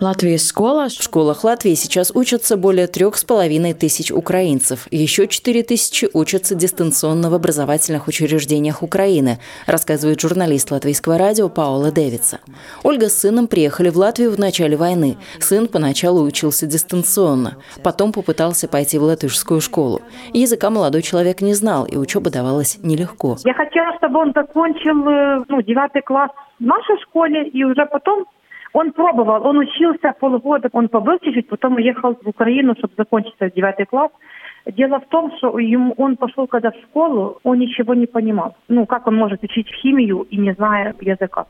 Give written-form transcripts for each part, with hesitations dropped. В школах Латвии сейчас учатся более 3,5 тысяч украинцев. Еще 4 тысячи учатся дистанционно в образовательных учреждениях Украины, рассказывает журналист Латвийского радио Паула Девица. Ольга с сыном приехали в Латвию в начале войны. Сын поначалу учился дистанционно, потом попытался пойти в латышскую школу. Языка молодой человек не знал, и учеба давалась нелегко. Я хотела, чтобы он закончил 9 класс в нашей школе, и уже потом... Он пробовал, он учился полгода, он побыл чуть-чуть, потом уехал в Украину, чтобы закончить 9 класс. Дело в том, что он пошел когда в школу, он ничего не понимал. Как он может учить химию и не зная языка?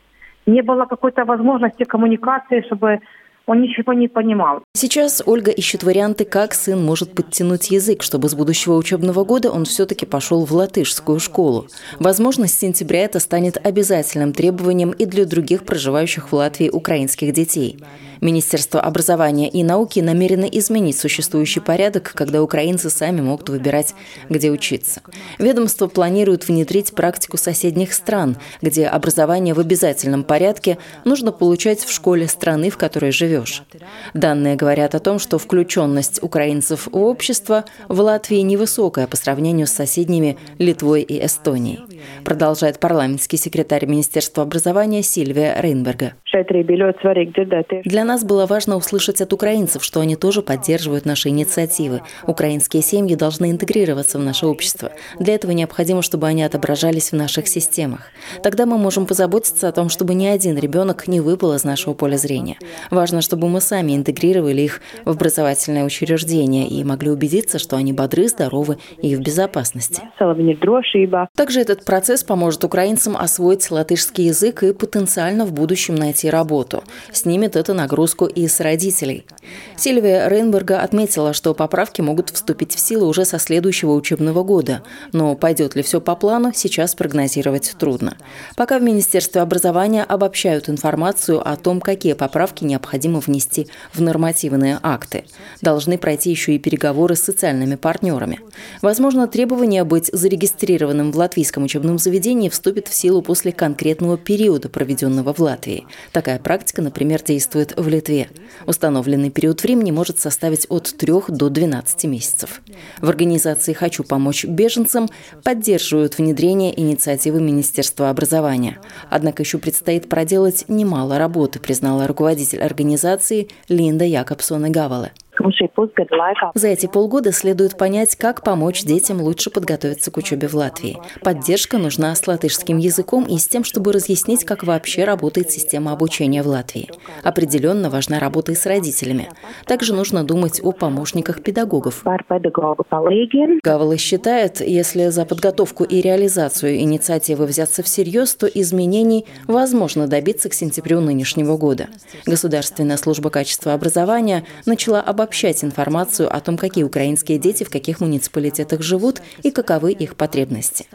Не было какой-то возможности коммуникации, чтобы... Он ничего не понимал. Сейчас Ольга ищет варианты, как сын может подтянуть язык, чтобы с будущего учебного года он все-таки пошел в латышскую школу. Возможно, с сентября это станет обязательным требованием и для других проживающих в Латвии украинских детей. Министерство образования и науки намерено изменить существующий порядок, когда украинцы сами могут выбирать, где учиться. Ведомство планирует внедрить практику соседних стран, где образование в обязательном порядке нужно получать в школе страны, в которой живет. Данные говорят о том, что включенность украинцев в общество в Латвии невысокая по сравнению с соседними Литвой и Эстонией, продолжает парламентский секретарь Министерства образования Сильвия Рейнберга. Для нас было важно услышать от украинцев, что они тоже поддерживают наши инициативы. Украинские семьи должны интегрироваться в наше общество. Для этого необходимо, чтобы они отображались в наших системах. Тогда мы можем позаботиться о том, чтобы ни один ребенок не выпал из нашего поля зрения. Важно, чтобы мы сами интегрировали их в образовательное учреждение и могли убедиться, что они бодры, здоровы и в безопасности. Также этот процесс поможет украинцам освоить латышский язык и потенциально в будущем найти работу. Снимет эту нагрузку и с родителей. Сильвия Рейнберга отметила, что поправки могут вступить в силу уже со следующего учебного года. Но пойдет ли все по плану, сейчас прогнозировать трудно. Пока в Министерстве образования обобщают информацию о том, какие поправки необходимо внести в нормативные акты. Должны пройти еще и переговоры с социальными партнерами. Возможно, требование быть зарегистрированным в латвийском учебном заведении вступит в силу после конкретного периода, проведенного в Латвии. Такая практика, например, действует в Литве. Установленный период времени может составить от 3 до 12 месяцев. В организации «Хочу помочь беженцам» поддерживают внедрение инициативы Министерства образования. Однако еще предстоит проделать немало работы, признала руководитель организации Линда Яковлевич. За эти полгода следует понять, как помочь детям лучше подготовиться к учебе в Латвии. Поддержка нужна с латышским языком и с тем, чтобы разъяснить, как вообще работает система обучения в Латвии. Определенно важна работа и с родителями. Также нужно думать о помощниках педагогов. Гавала считает, если за подготовку и реализацию инициативы взяться всерьез, то изменений возможно добиться к сентябрю нынешнего года. Государственная служба качества образования начала обобщать информацию о том, какие украинские дети в каких муниципалитетах живут и каковы их потребности.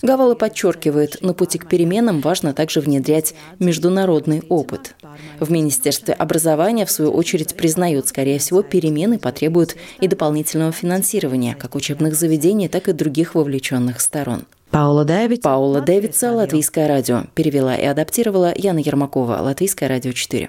Гавала подчеркивает, на пути к переменам важно также внедрять международный опыт. В Министерстве образования, в свою очередь, признают, скорее всего, перемены потребуют и дополнительного финансирования как учебных заведений, так и других вовлеченных сторон. Паула Девица, Латвийское радио. Перевела и адаптировала Яна Ермакова, Латвийское радио 4.